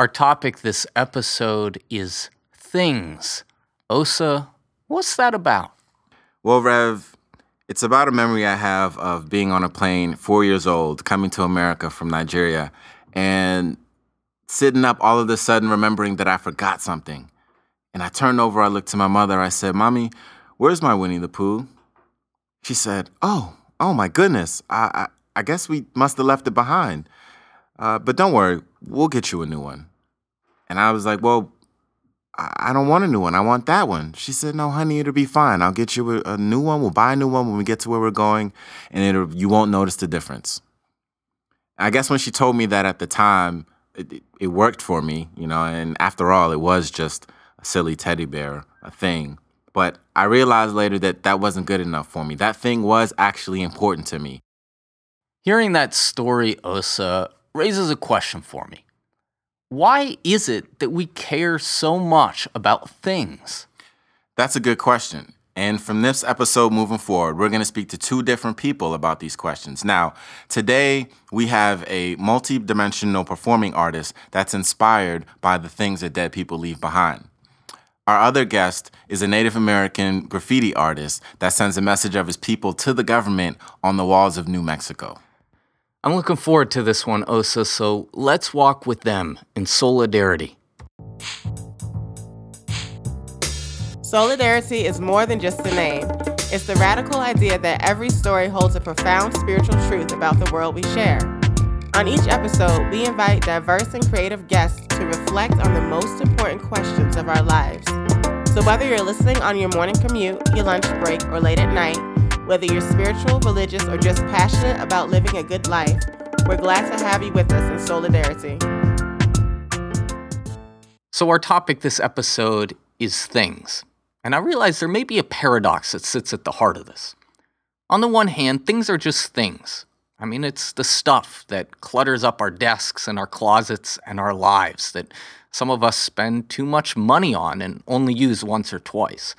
Our topic this episode is things. Osa, what's that about? Well, Rev, it's about a memory I have of being on a plane, 4 years old, coming to America from Nigeria, and sitting up all of a sudden remembering that I forgot something. And I turned over, I looked to my mother, I said, "Mommy, where's my Winnie the Pooh?" She said, oh my goodness, I guess we must have left it behind. But don't worry, we'll get you a new one." And I was like, "Well, I don't want a new one. I want that one." She said, "No, honey, it'll be fine. I'll get you a new one. We'll buy a new one when we get to where we're going, and you won't notice the difference." I guess when she told me that at the time, it worked for me, you know, and after all, it was just a silly teddy bear, a thing. But I realized later that that wasn't good enough for me. That thing was actually important to me. Hearing that story, Osa, raises a question for me. Why is it that we care so much about things? That's a good question. And from this episode moving forward, we're going to speak to two different people about these questions. Now, today we have a multi-dimensional performing artist that's inspired by the things that dead people leave behind. Our other guest is a Native American graffiti artist that sends a message of his people to the government on the walls of New Mexico. I'm looking forward to this one, Osa, so let's walk with them in solidarity. Solidarity is more than just a name. It's the radical idea that every story holds a profound spiritual truth about the world we share. On each episode, we invite diverse and creative guests to reflect on the most important questions of our lives. So whether you're listening on your morning commute, your lunch break, or late at night, whether you're spiritual, religious, or just passionate about living a good life, we're glad to have you with us in solidarity. So our topic this episode is things. And I realize there may be a paradox that sits at the heart of this. On the one hand, things are just things. I mean, it's the stuff that clutters up our desks and our closets and our lives that some of us spend too much money on and only use once or twice.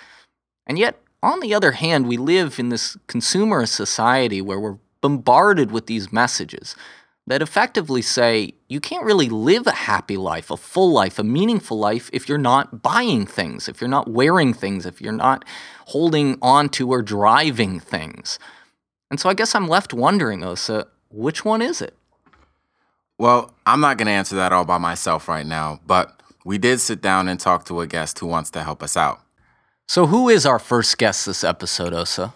And yet, on the other hand, we live in this consumerist society where we're bombarded with these messages that effectively say you can't really live a happy life, a full life, a meaningful life if you're not buying things, if you're not wearing things, if you're not holding on to or driving things. And so I guess I'm left wondering, Osa, which one is it? Well, I'm not going to answer that all by myself right now, but we did sit down and talk to a guest who wants to help us out. So who is our first guest this episode, Osa?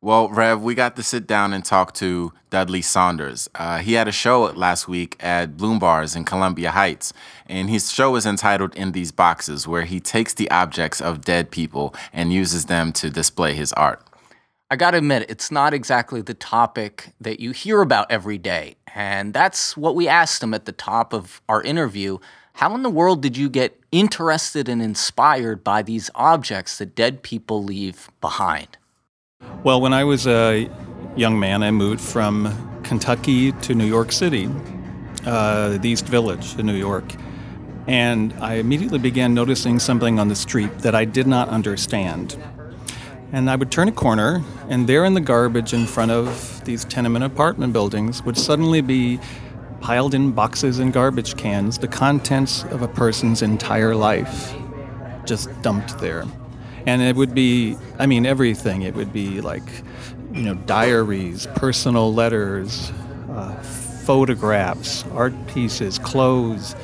Well, Rev, we got to sit down and talk to Dudley Saunders. He had a show last week at Bloom Bars in Columbia Heights, and his show is entitled In These Boxes, where he takes the objects of dead people and uses them to display his art. I gotta admit, it's not exactly the topic that you hear about every day, and that's what we asked him at the top of our interview. How in the world did you get interested and inspired by these objects that dead people leave behind? Well, when I was a young man, I moved from Kentucky to New York City, the East Village in New York. And I immediately began noticing something on the street that I did not understand. And I would turn a corner, and there in the garbage in front of these tenement apartment buildings would suddenly be piled in boxes and garbage cans, the contents of a person's entire life just dumped there. And it would be, I mean, everything. It would be like, you know, diaries, personal letters, photographs, art pieces, clothes,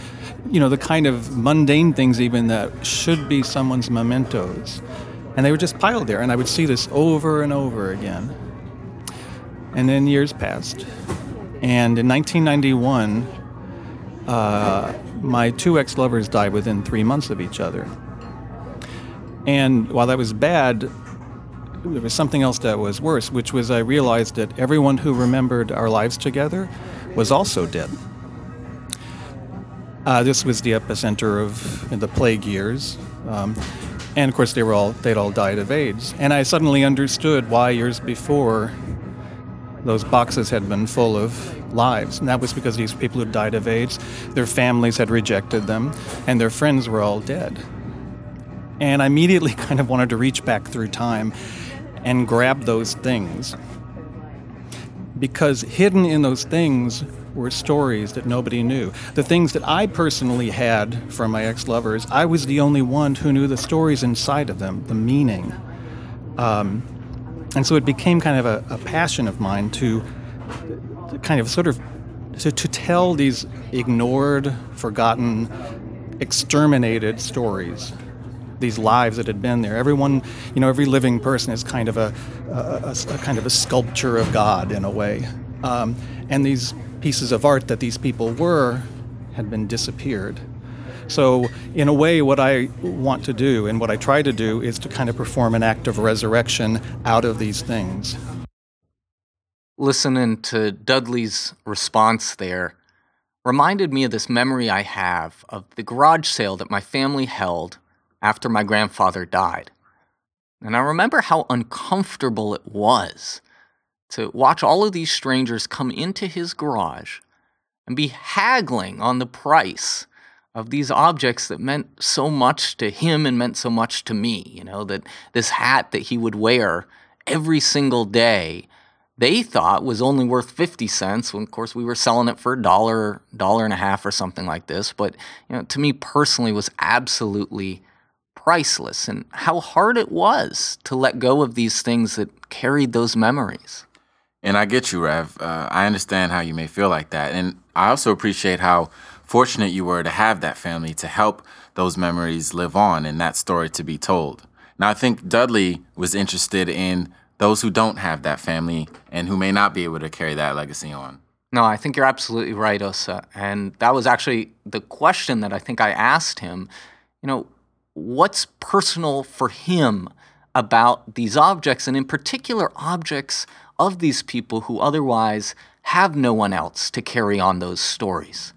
you know, the kind of mundane things even that should be someone's mementos. And they were just piled there. And I would see this over and over again. And then years passed. And in 1991, my two ex-lovers died within 3 months of each other. And while that was bad, there was something else that was worse, which was I realized that everyone who remembered our lives together was also dead. This was the epicenter of the plague years. And of course, they'd all died of AIDS. And I suddenly understood why years before those boxes had been full of lives, and that was because these people who died of AIDS, their families had rejected them, and their friends were all dead. And I immediately kind of wanted to reach back through time and grab those things, because hidden in those things were stories that nobody knew. The things that I personally had from my ex-lovers, I was the only one who knew the stories inside of them, the meaning. And so it became kind of a passion of mine to kind of sort of to tell these ignored, forgotten, exterminated stories, these lives that had been there. Everyone, you know, every living person is kind of a kind of a sculpture of God in a way. And these pieces of art that these people were had been disappeared. So in a way, what I want to do and what I try to do is to kind of perform an act of resurrection out of these things. Listening to Dudley's response there reminded me of this memory I have of the garage sale that my family held after my grandfather died. And I remember how uncomfortable it was to watch all of these strangers come into his garage and be haggling on the price of these objects that meant so much to him and meant so much to me. You know, that this hat that he would wear every single day, they thought was only worth 50 cents when, of course, we were selling it for $1, $1.50 or something like this. But, you know, to me personally was absolutely priceless, and how hard it was to let go of these things that carried those memories. And I get you, Rev. I understand how you may feel like that. And I also appreciate how fortunate you were to have that family to help those memories live on and that story to be told. Now, I think Dudley was interested in those who don't have that family and who may not be able to carry that legacy on. No, I think you're absolutely right, Osa. And that was actually the question that I think I asked him. You know, what's personal for him about these objects, and in particular objects of these people who otherwise have no one else to carry on those stories?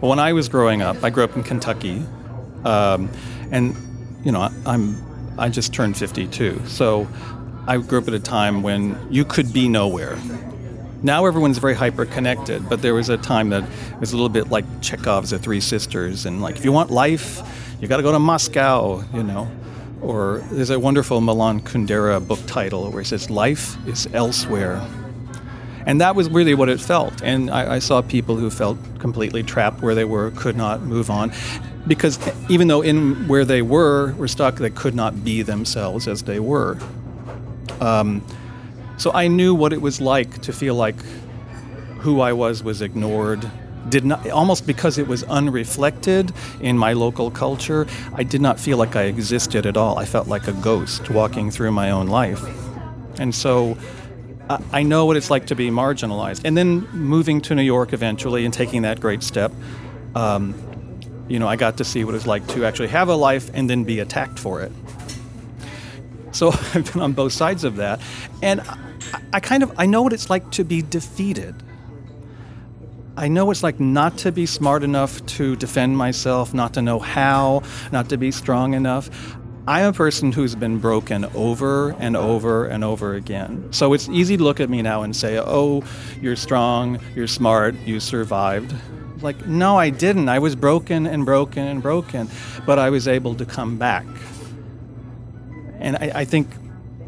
Well, when I was growing up, I grew up in Kentucky, and, you know, I just turned 52, so I grew up at a time when you could be nowhere. Now everyone's very hyper-connected, but there was a time that it was a little bit like Chekhov's The Three Sisters, and like, if you want life, you got to go to Moscow, you know. Or there's a wonderful Milan Kundera book title where it says, "Life is elsewhere." And that was really what it felt. And I saw people who felt completely trapped where they were, could not move on. Because even though in where they were stuck, they could not be themselves as they were. So I knew what it was like to feel like who I was ignored. Did not, almost because it was unreflected in my local culture, I did not feel like I existed at all. I felt like a ghost walking through my own life. And so I know what it's like to be marginalized. And then moving to New York eventually and taking that great step, you know, I got to see what it's like to actually have a life and then be attacked for it. So I've been on both sides of that. And I know what it's like to be defeated. I know it's like not to be smart enough to defend myself, not to know how, not to be strong enough. I'm a person who's been broken over and over and over again. So it's easy to look at me now and say, oh, you're strong, you're smart, you survived. Like, no, I didn't. I was broken and broken and broken, but I was able to come back. And I think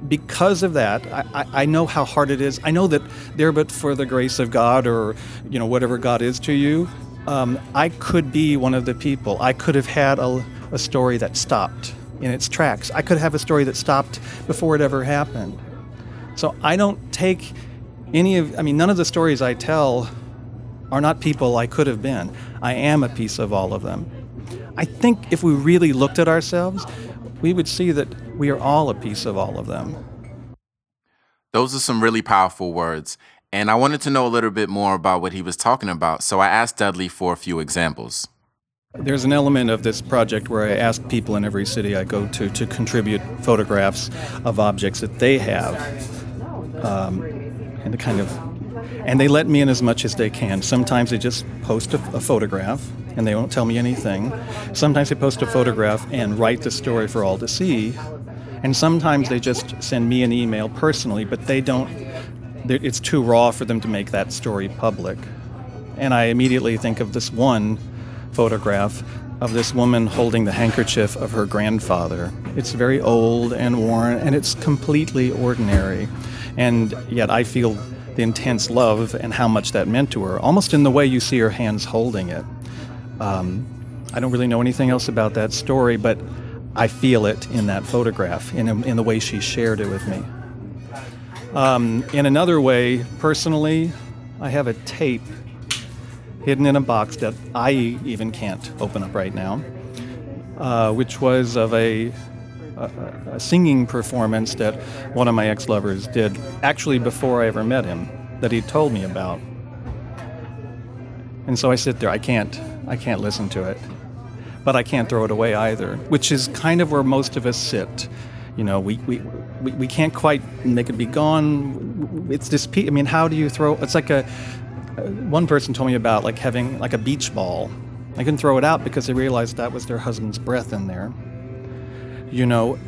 because of that, I know how hard it is. I know that there but for the grace of God, or, you know, whatever God is to you, I could be one of the people. I could have had a story that stopped in its tracks. I could have a story that stopped before it ever happened. So I don't take none of the stories I tell are not people I could have been. I am a piece of all of them. I think if we really looked at ourselves, we would see that we are all a piece of all of them. Those are some really powerful words. And I wanted to know a little bit more about what he was talking about. So I asked Dudley for a few examples. There's an element of this project where I ask people in every city I go to contribute photographs of objects that they have. And they let me in as much as they can. Sometimes they just post a photograph and they won't tell me anything. Sometimes they post a photograph and write the story for all to see. And sometimes they just send me an email personally, but it's too raw for them to make that story public. And I immediately think of this one photograph of this woman holding the handkerchief of her grandfather. It's very old and worn, and it's completely ordinary. And yet I feel the intense love and how much that meant to her, almost in the way you see her hands holding it. I don't really know anything else about that story, but I feel it in that photograph, in the way she shared it with me. In another way, personally, I have a tape hidden in a box that I even can't open up right now, which was of a singing performance that one of my ex-lovers did actually before I ever met him, that he told me about. And so I sit there, I can't listen to it, but I can't throw it away either, which is kind of where most of us sit. You know, we can't quite make it be gone. It's this, I mean, how do you throw, it's like one person told me about like having like a beach ball. I couldn't throw it out because they realized that was their husband's breath in there. You know,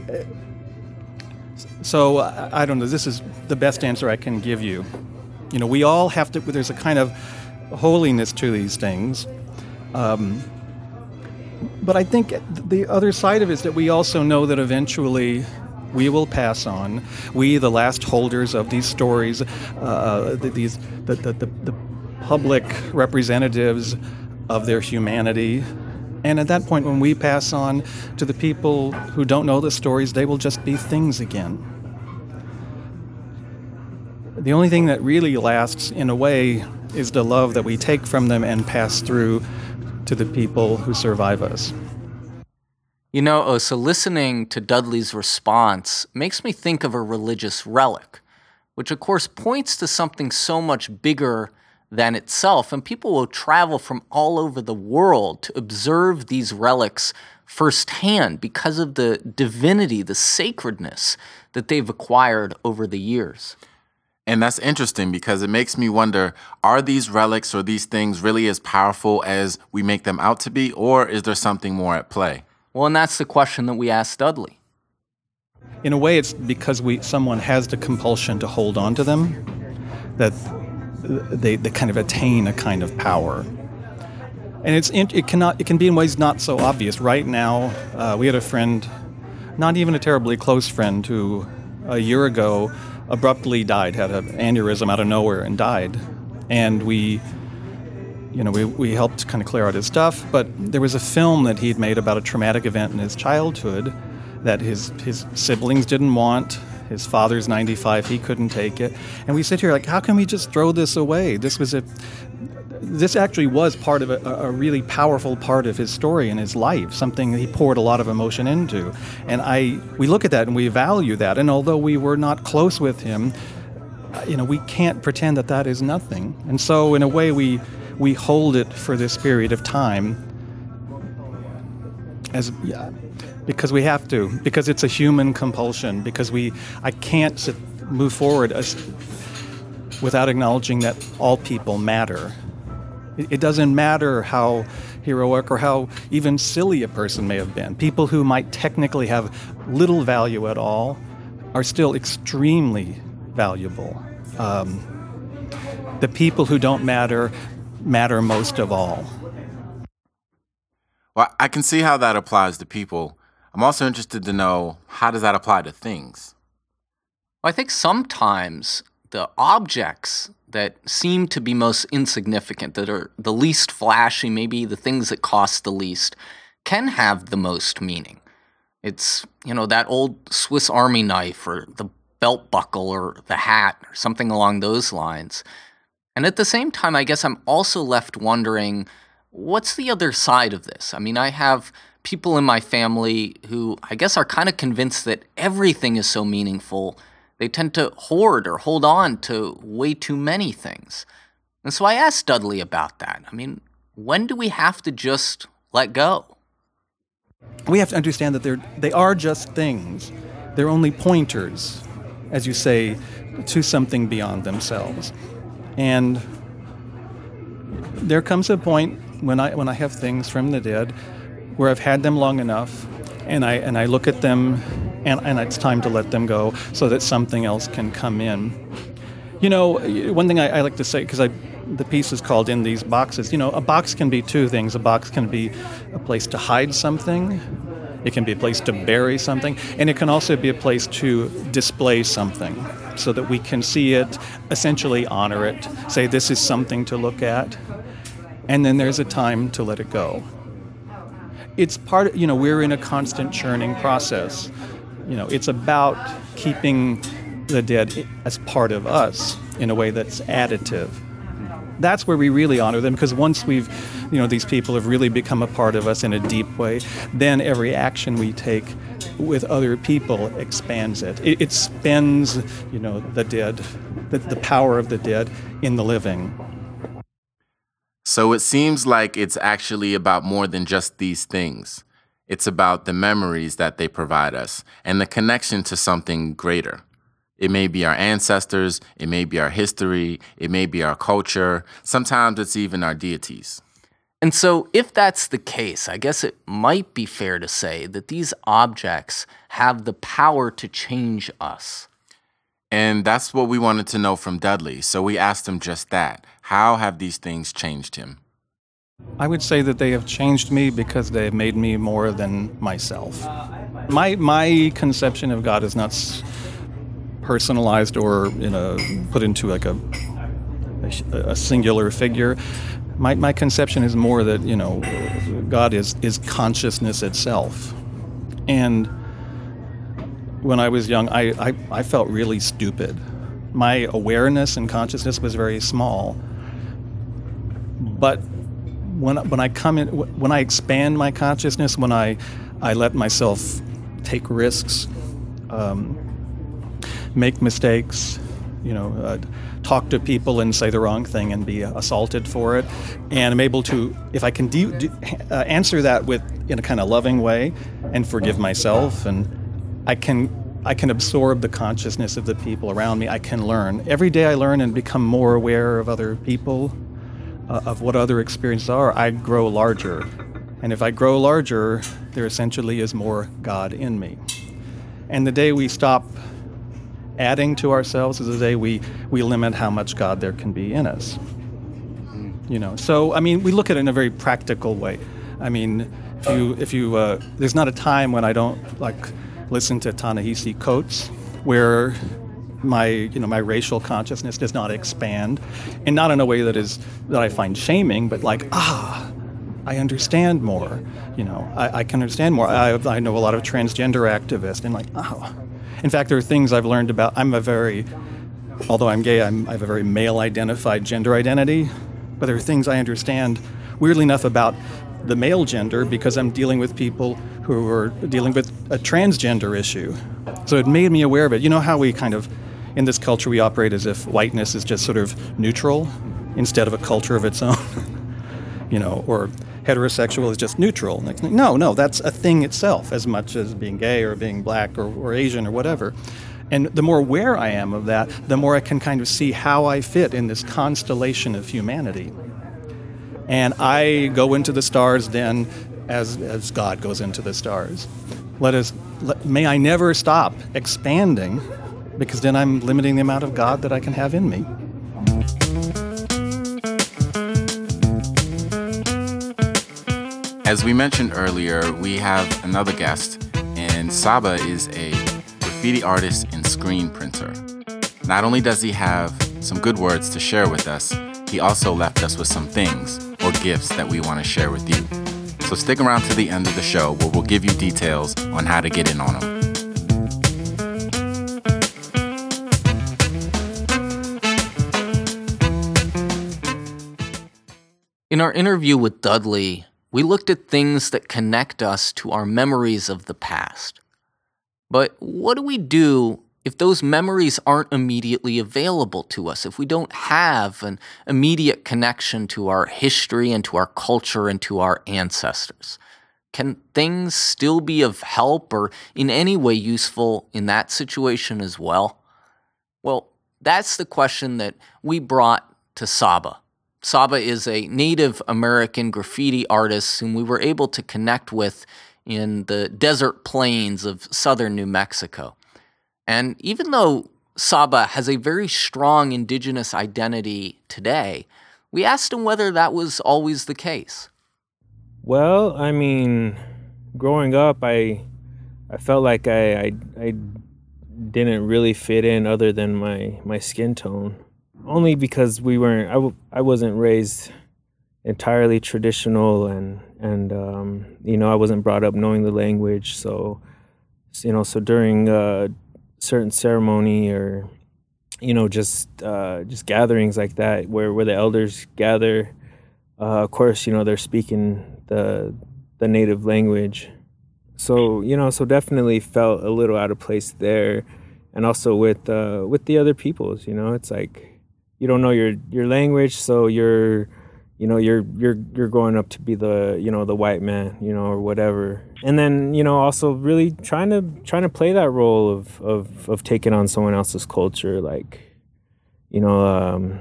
so I don't know, this is the best answer I can give you. You know, we all have to, there's a kind of holiness to these things. But I think the other side of it is that we also know that eventually we will pass on. We, the last holders of these stories, the public representatives of their humanity. And at that point, when we pass on to the people who don't know the stories, they will just be things again. The only thing that really lasts, in a way, is the love that we take from them and pass through to the people who survive us. You know, Osa, listening to Dudley's response makes me think of a religious relic, which of course points to something so much bigger than itself, and people will travel from all over the world to observe these relics firsthand because of the divinity, the sacredness that they've acquired over the years. And that's interesting because it makes me wonder, are these relics or these things really as powerful as we make them out to be, or is there something more at play? Well, and that's the question that we asked Dudley. In a way, it's because someone has the compulsion to hold on to them that they kind of attain a kind of power. And it can be in ways not so obvious. Right now, we had a friend, not even a terribly close friend, who a year ago abruptly died, had an aneurysm out of nowhere and died. And we helped kind of clear out his stuff, but there was a film that he'd made about a traumatic event in his childhood that his siblings didn't want. His father's 95, he couldn't take it. And we sit here like, how can we just throw this away? This actually was part of a really powerful part of his story and his life, something that he poured a lot of emotion into. And we look at that and we value that. And although we were not close with him, you know, we can't pretend that that is nothing. And so in a way, we hold it for this period of time because we have to, because it's a human compulsion, because I can't move forward without acknowledging that all people matter. It doesn't matter how heroic or how even silly a person may have been. People who might technically have little value at all are still extremely valuable. The people who don't matter most of all. Well, I can see how that applies to people. I'm also interested to know, how does that apply to things? Well, I think sometimes the objects that seem to be most insignificant, that are the least flashy, maybe the things that cost the least, can have the most meaning. It's, you know, that old Swiss Army knife or the belt buckle or the hat or something along those lines. And at the same time, I guess I'm also left wondering, what's the other side of this? I mean, I have people in my family who I guess are kind of convinced that everything is so meaningful. They tend to hoard or hold on to way too many things. And so I asked Dudley about that. I mean, when do we have to just let go? We have to understand that they are just things. They're only pointers, as you say, to something beyond themselves. And there comes a point when I have things from the dead where I've had them long enough and I look at them and it's time to let them go so that something else can come in. You know, one thing I like to say, because the piece is called In These Boxes, you know, a box can be two things. A box can be a place to hide something. It can be a place to bury something, and it can also be a place to display something so that we can see it, essentially honor it, say this is something to look at, and then there's a time to let it go. It's part of, we're in a constant churning process. It's about keeping the dead as part of us in a way that's additive. That's where we really honor them, because once we've, these people have really become a part of us in a deep way, then every action we take with other people expands it. It spends, the dead, the power of the dead in the living. So it seems like it's actually about more than just these things. It's about the memories that they provide us and the connection to something greater. It may be our ancestors, it may be our history, it may be our culture. Sometimes it's even our deities. And so if that's the case, I guess it might be fair to say that these objects have the power to change us. And that's what we wanted to know from Dudley. So we asked him just that. How have these things changed him? I would say that they have changed me because they have made me more than myself. My conception of God is not personalized or put into like a singular figure. My conception is more that God is consciousness itself. And when I was young, I felt really stupid. My awareness and consciousness was very small. But when I expand my consciousness, when I let myself take risks, make mistakes, talk to people and say the wrong thing and be assaulted for it. And I'm able to, if I can answer that in a kind of loving way and forgive myself, and I can absorb the consciousness of the people around me. I can learn. Every day I learn and become more aware of other people, of what other experiences are. I grow larger. And if I grow larger, there essentially is more God in me. And the day we stop adding to ourselves is the day we limit how much God there can be in us. So we look at it in a very practical way. If you there's not a time when I don't listen to Ta-Nehisi Coates, where my racial consciousness does not expand, and not in a way that I find shaming, but I understand more. I can understand more. I know a lot of transgender activists, and In fact, there are things I've learned about. Although I'm gay, I have a very male-identified gender identity. But there are things I understand, weirdly enough, about the male gender because I'm dealing with people who are dealing with a transgender issue. So it made me aware of it. You know how we kind of, in this culture, we operate as if whiteness is just sort of neutral instead of a culture of its own, or heterosexual is just neutral. No, that's a thing itself as much as being gay or being black or Asian or whatever. And the more aware I am of that, the more I can kind of see how I fit in this constellation of humanity. And I go into the stars then as God goes into the stars. May I never stop expanding, because then I'm limiting the amount of God that I can have in me. As we mentioned earlier, we have another guest, and Saba is a graffiti artist and screen printer. Not only does he have some good words to share with us, he also left us with some things or gifts that we want to share with you. So stick around to the end of the show where we'll give you details on how to get in on them. In our interview with Dudley, we looked at things that connect us to our memories of the past. But what do we do if those memories aren't immediately available to us, if we don't have an immediate connection to our history and to our culture and to our ancestors? Can things still be of help or in any way useful in that situation as well? Well, that's the question that we brought to Saba. Saba is a Native American graffiti artist whom we were able to connect with in the desert plains of southern New Mexico. And even though Saba has a very strong indigenous identity today, we asked him whether that was always the case. Well, growing up, I felt like I didn't really fit in other than my skin tone. Only because we weren't, I wasn't raised entirely traditional, and you know, I wasn't brought up knowing the language. So, you know, so during a certain ceremony or, you know, just gatherings like that where the elders gather, of course, you know, they're speaking the native language. So, you know, so definitely felt a little out of place there. And also with the other peoples, you know, it's like you don't know your language, so you're growing up to be the, you know, the white man, you know, or whatever. And then, you know, also really trying to play that role of taking on someone else's culture, like, you know,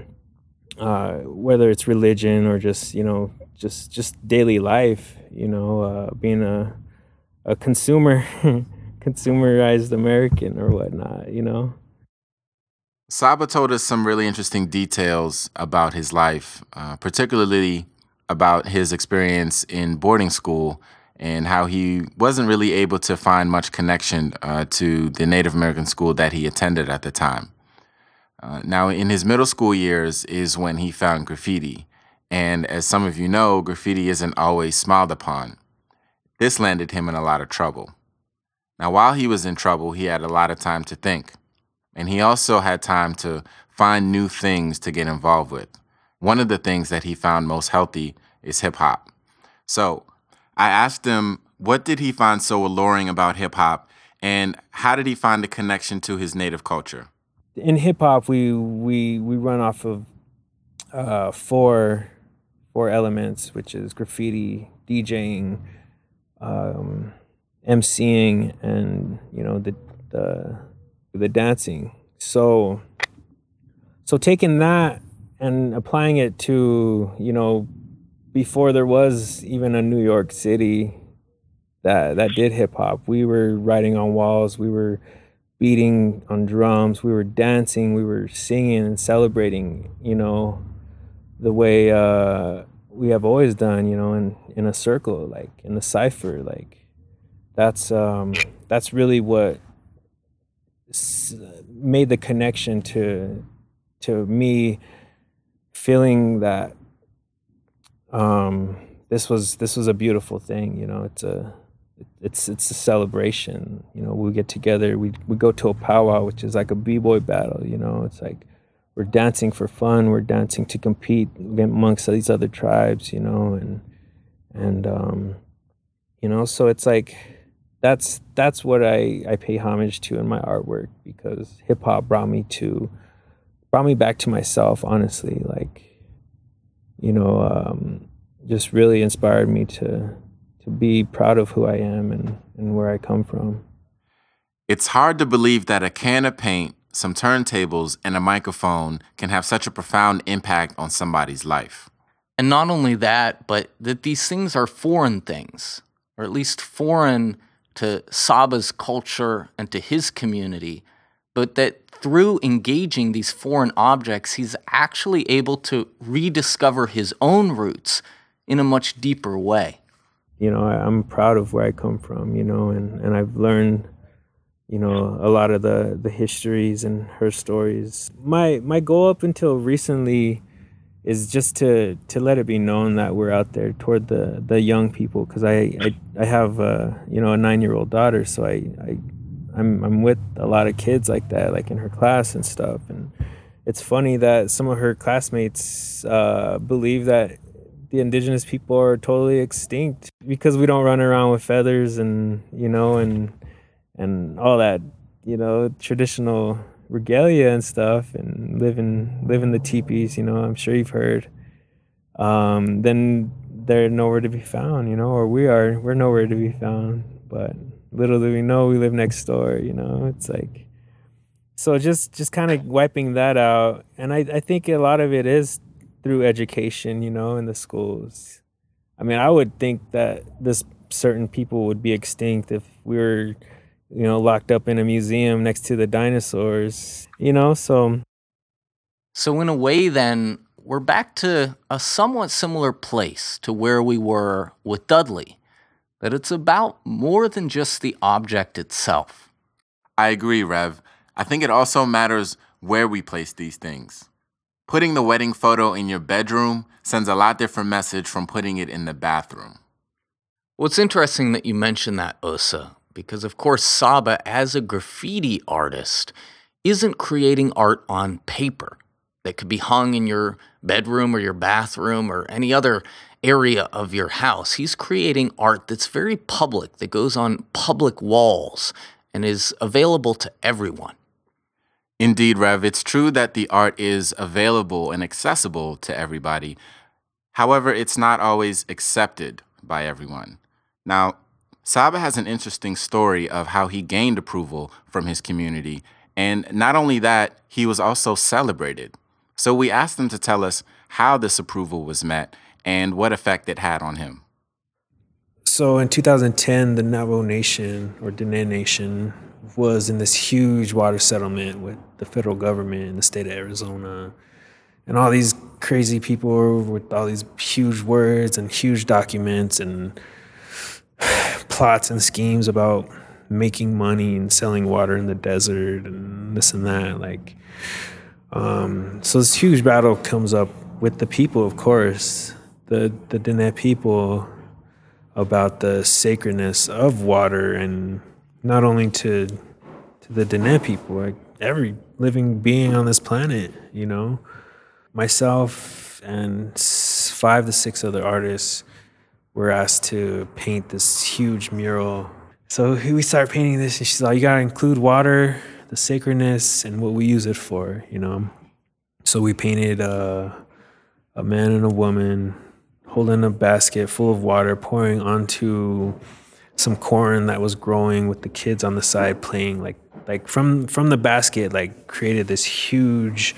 whether it's religion or just, you know, just daily life, you know, being a consumer, consumerized American or whatnot, you know. Saba told us some really interesting details about his life, particularly about his experience in boarding school and how he wasn't really able to find much connection to the Native American school that he attended at the time. Now, in his middle school years is when he found graffiti. And as some of you know, graffiti isn't always smiled upon. This landed him in a lot of trouble. Now, while he was in trouble, he had a lot of time to think. And he also had time to find new things to get involved with. One of the things that he found most healthy is hip hop. So I asked him, what did he find so alluring about hip hop, and how did he find a connection to his native culture? In hip hop, we run off of four elements, which is graffiti, DJing, MCing, and, you know, the dancing. So taking that and applying it to, you know, before there was even a New York City that did hip hop, we were writing on walls, we were beating on drums, we were dancing, we were singing and celebrating, you know, the way we have always done, you know, in a circle, like in the cipher, like that's really what made the connection to me, feeling that this was a beautiful thing, you know. It's a celebration, you know. We get together, we go to a powwow, which is like a b-boy battle, you know. It's like we're dancing for fun, we're dancing to compete amongst these other tribes, you know, and you know, so it's like that's what I pay homage to in my artwork, because hip hop brought me back to myself, honestly. Like, you know, just really inspired me to be proud of who I am and where I come from. It's hard to believe that a can of paint, some turntables, and a microphone can have such a profound impact on somebody's life. And not only that, but that these things are foreign things, or at least foreign to Saba's culture and to his community, but that through engaging these foreign objects, he's actually able to rediscover his own roots in a much deeper way. You know, I'm proud of where I come from, you know, and I've learned, you know, a lot of the histories and her stories. My goal up until recently is just to let it be known that we're out there toward the young people, because I have you know, a 9-year-old daughter, so I'm with a lot of kids like that, like in her class and stuff. And it's funny that some of her classmates believe that the indigenous people are totally extinct because we don't run around with feathers and, you know, and all that, you know, traditional regalia and stuff, and live in the teepees, you know. I'm sure you've heard. Then they're nowhere to be found, you know, or we're nowhere to be found, but little do we know we live next door, you know. It's like, so just kind of wiping that out. And I think a lot of it is through education, you know, in the schools. I mean, I would think that this certain people would be extinct if we were, you know, locked up in a museum next to the dinosaurs, you know, so. So in a way, then, we're back to a somewhat similar place to where we were with Dudley. that it's about more than just the object itself. I agree, Rev. I think it also matters where we place these things. Putting the wedding photo in your bedroom sends a lot different message from putting it in the bathroom. Well, it's interesting that you mention that, Osa, because of course Saba, as a graffiti artist, isn't creating art on paper that could be hung in your bedroom or your bathroom or any other area of your house. He's creating art that's very public, that goes on public walls and is available to everyone. Indeed, Rev, it's true that the art is available and accessible to everybody. However, it's not always accepted by everyone. Now, Saba has an interesting story of how he gained approval from his community. And not only that, he was also celebrated. So we asked him to tell us how this approval was met and what effect it had on him. So in 2010, the Navajo Nation, or Diné Nation, was in this huge water settlement with the federal government and the state of Arizona. And all these crazy people with all these huge words and huge documents and plots and schemes about making money and selling water in the desert and this and that. So this huge battle comes up with the people, of course, the Diné people, about the sacredness of water, and not only to the Diné people, like every living being on this planet, you know. Myself and 5 to 6 other artists were asked to paint this huge mural. So we start painting this, and she's like, you gotta include water, the sacredness, and what we use it for, you know. So we painted a man and a woman holding a basket full of water, pouring onto some corn that was growing, with the kids on the side playing, from the basket, created this huge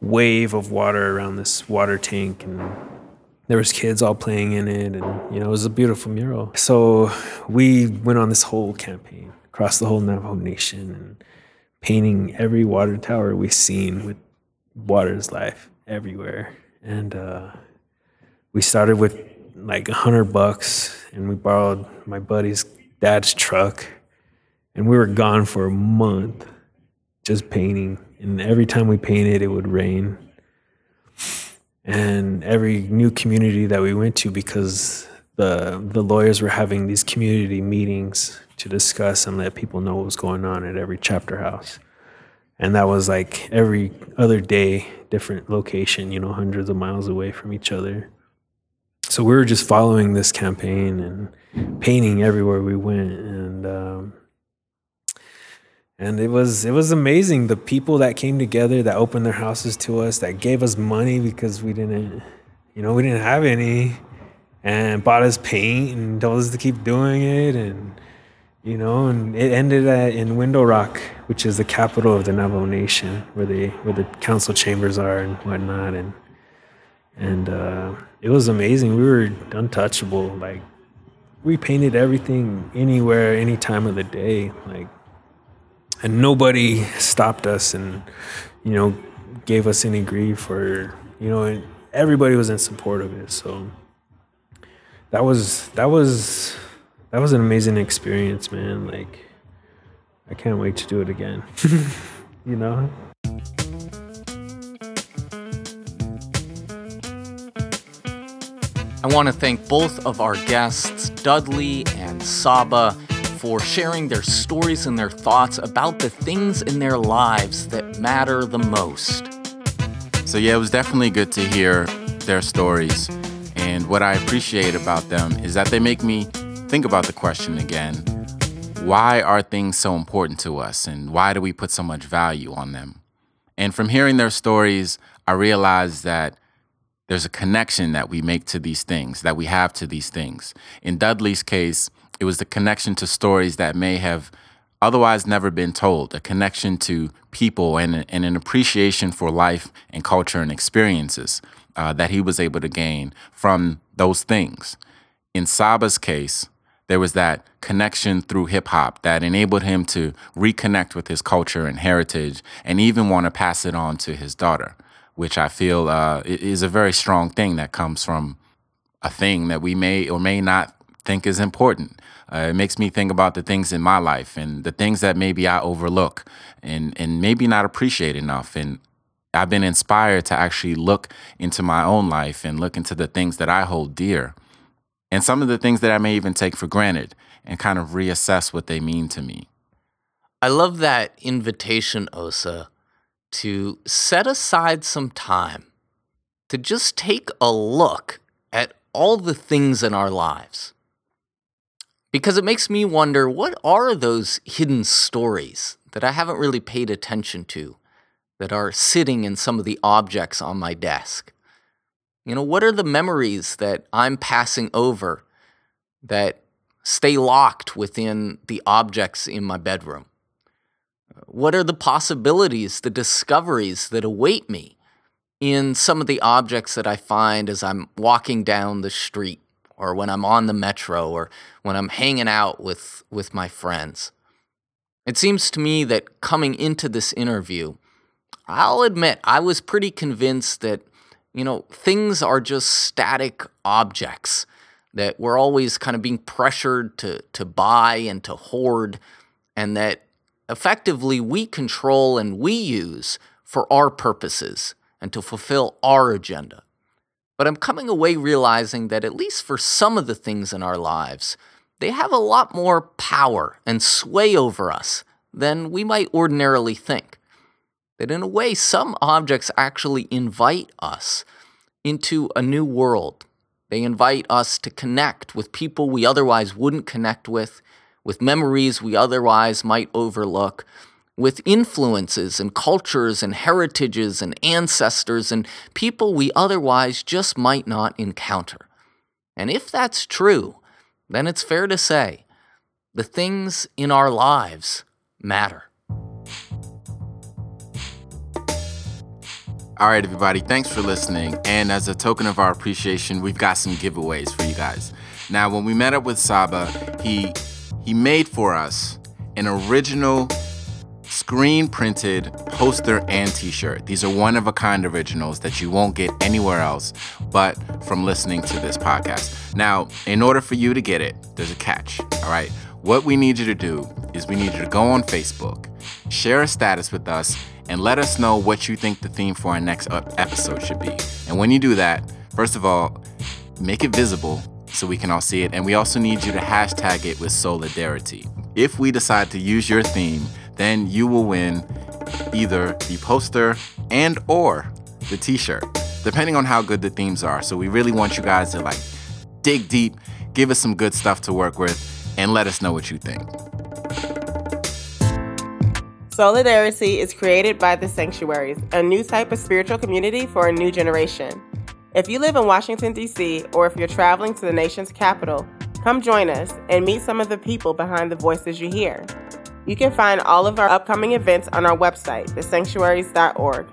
wave of water around this water tank, and there was kids all playing in it, and it was a beautiful mural. So we went on this whole campaign across the whole Navajo Nation, and painting every water tower we've seen with water's life everywhere. And we started with $100, and we borrowed my buddy's dad's truck, and we were gone for a month just painting. And every time we painted, it would rain. And every new community that we went to, because the lawyers were having these community meetings to discuss and let people know what was going on at every chapter house. And that was every other day, different location, hundreds of miles away from each other. So we were just following this campaign and painting everywhere we went, and it was amazing. The people that came together, that opened their houses to us, that gave us money because we didn't have any, and bought us paint and told us to keep doing it, and it ended in Window Rock, which is the capital of the Navajo Nation, where the council chambers are and whatnot, and it was amazing. We were untouchable. We painted everything, anywhere, any time of the day. And nobody stopped us and, gave us any grief or, and everybody was in support of it. So that was an amazing experience, man. I can't wait to do it again, ? I want to thank both of our guests, Dudley and Saba, for sharing their stories and their thoughts about the things in their lives that matter the most. So yeah, it was definitely good to hear their stories. And what I appreciate about them is that they make me think about the question again. Why are things so important to us, and why do we put so much value on them? And from hearing their stories, I realized that there's a connection that we make to these things, that we have to these things. In Dudley's case, it was the connection to stories that may have otherwise never been told, a connection to people and an appreciation for life and culture and experiences that he was able to gain from those things. In Saba's case, there was that connection through hip-hop that enabled him to reconnect with his culture and heritage and even want to pass it on to his daughter, which I feel is a very strong thing that comes from a thing that we may or may not think is important. It makes me think about the things in my life and the things that maybe I overlook and maybe not appreciate enough. And I've been inspired to actually look into my own life and look into the things that I hold dear and some of the things that I may even take for granted and kind of reassess what they mean to me. I love that invitation, Osa, to set aside some time to just take a look at all the things in our lives. Because it makes me wonder, what are those hidden stories that I haven't really paid attention to that are sitting in some of the objects on my desk? You know, what are the memories that I'm passing over that stay locked within the objects in my bedroom? What are the possibilities, the discoveries that await me in some of the objects that I find as I'm walking down the street or when I'm on the metro or when I'm hanging out with my friends? It seems to me that coming into this interview, I'll admit, I was pretty convinced that, you know, things are just static objects that we're always kind of being pressured to buy and to hoard, and that effectively we control and we use for our purposes and to fulfill our agenda. But I'm coming away realizing that at least for some of the things in our lives, they have a lot more power and sway over us than we might ordinarily think. That in a way, some objects actually invite us into a new world. They invite us to connect with people we otherwise wouldn't connect with memories we otherwise might overlook, with influences and cultures and heritages and ancestors and people we otherwise just might not encounter. And if that's true, then it's fair to say the things in our lives matter. All right, everybody, thanks for listening. And as a token of our appreciation, we've got some giveaways for you guys. Now, when we met up with Saba, he made for us an original screen-printed poster and T-shirt. These are one-of-a-kind originals that you won't get anywhere else but from listening to this podcast. Now, in order for you to get it, there's a catch, all right? What we need you to do is we need you to go on Facebook, share a status with us, and let us know what you think the theme for our next episode should be. And when you do that, first of all, make it visible so we can all see it. And we also need you to hashtag it with Solidarity. If we decide to use your theme, then you will win either the poster and or the T-shirt, depending on how good the themes are. So we really want you guys to like dig deep, give us some good stuff to work with, and let us know what you think. Solidarity is created by The Sanctuaries, a new type of spiritual community for a new generation. If you live in Washington, D.C., or if you're traveling to the nation's capital, come join us and meet some of the people behind the voices you hear. You can find all of our upcoming events on our website, thesanctuaries.org.